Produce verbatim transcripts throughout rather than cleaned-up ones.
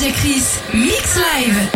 D J Chris, Mix Live.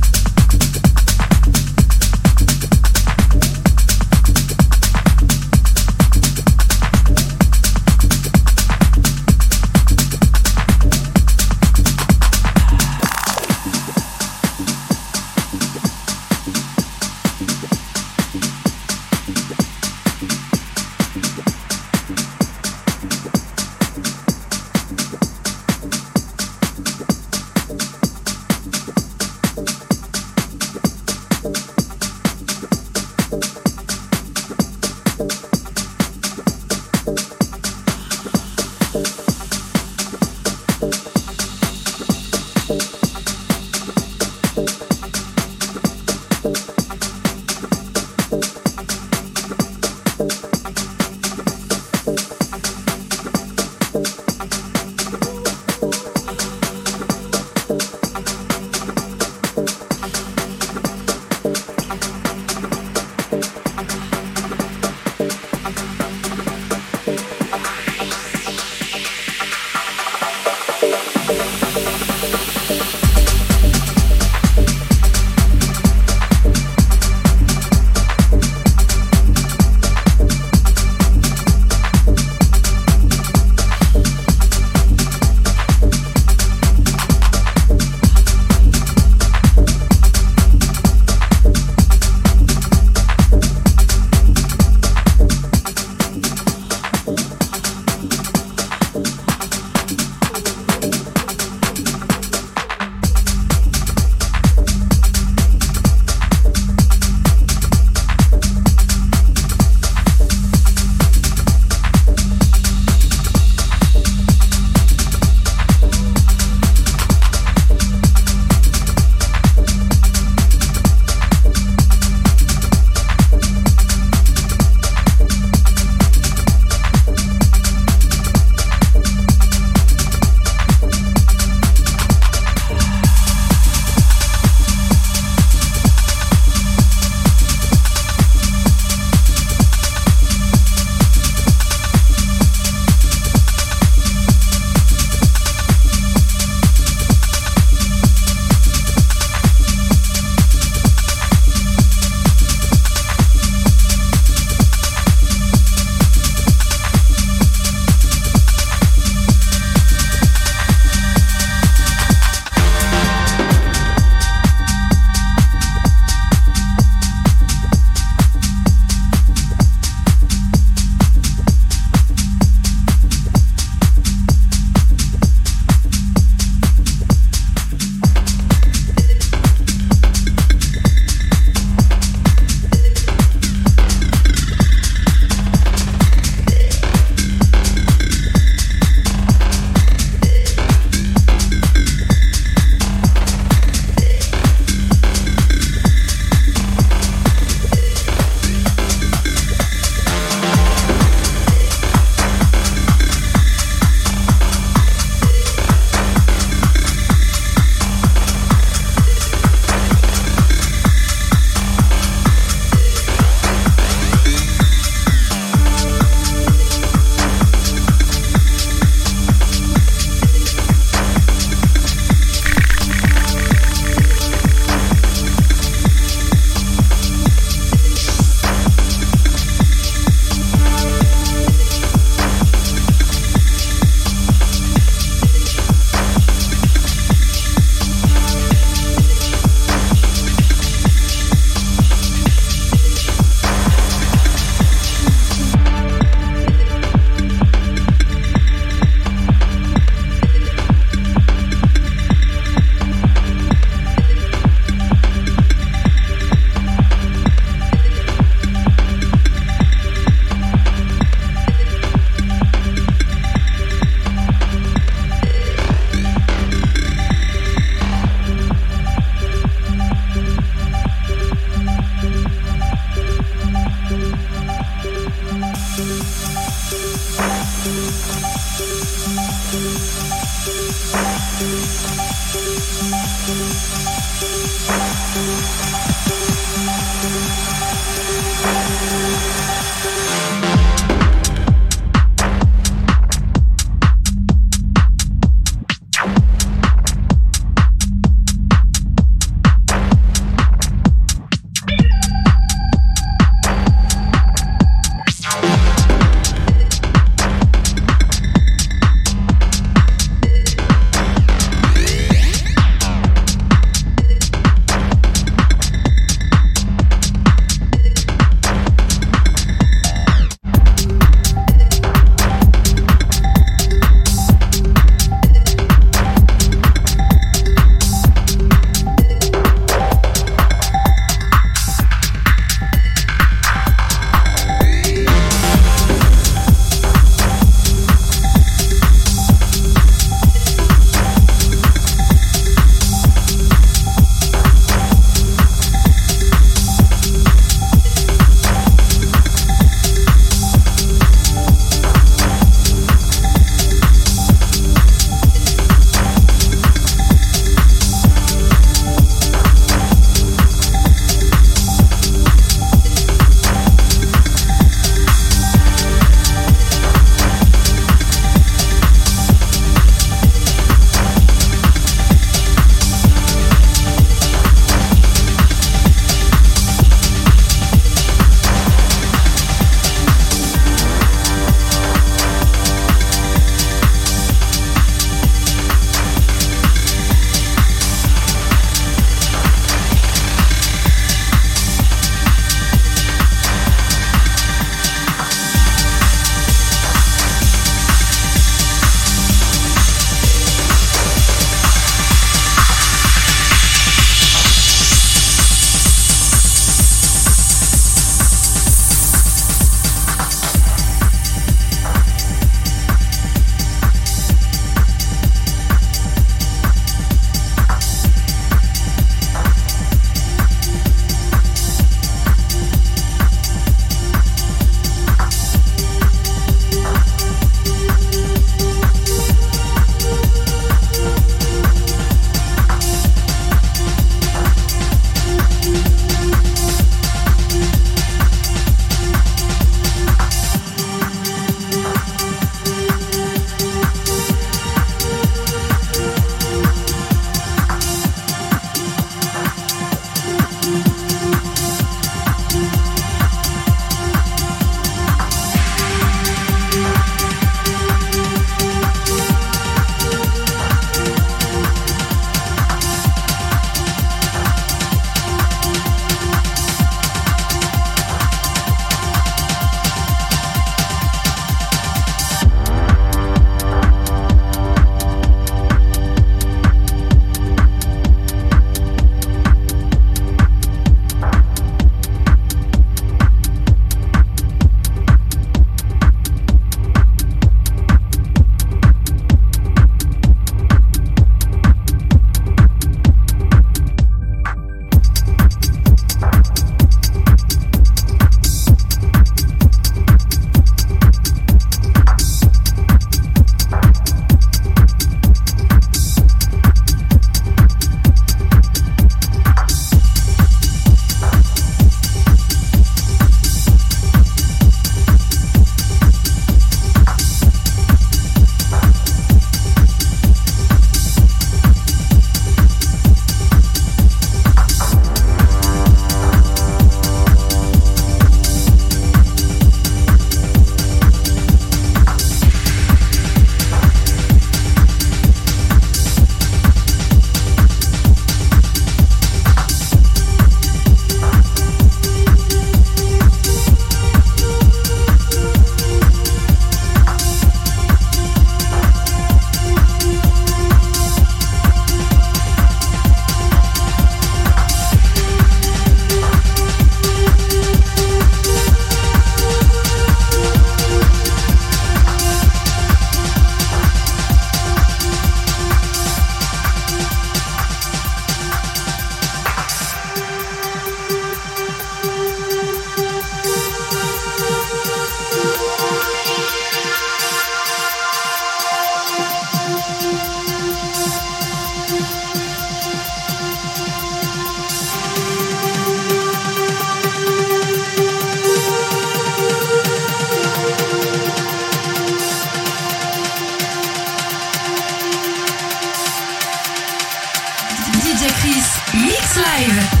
D J Chris, Mix Live.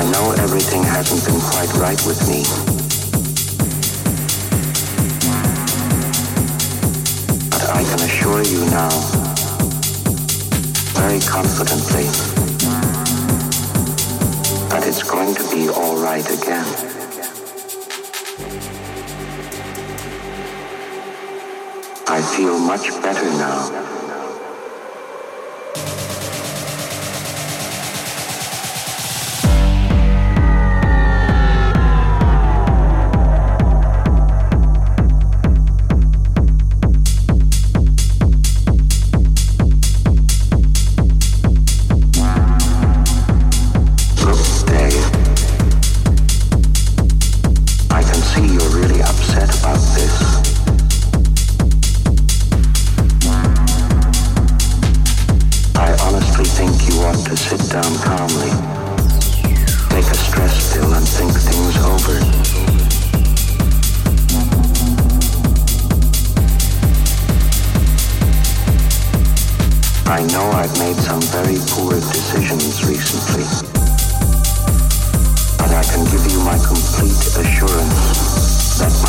I know everything hasn't been quite right with me. But I can assure you now, very confidently, that it's going to be all right again. I feel much better now.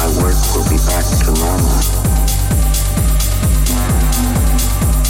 Work will be back to normal.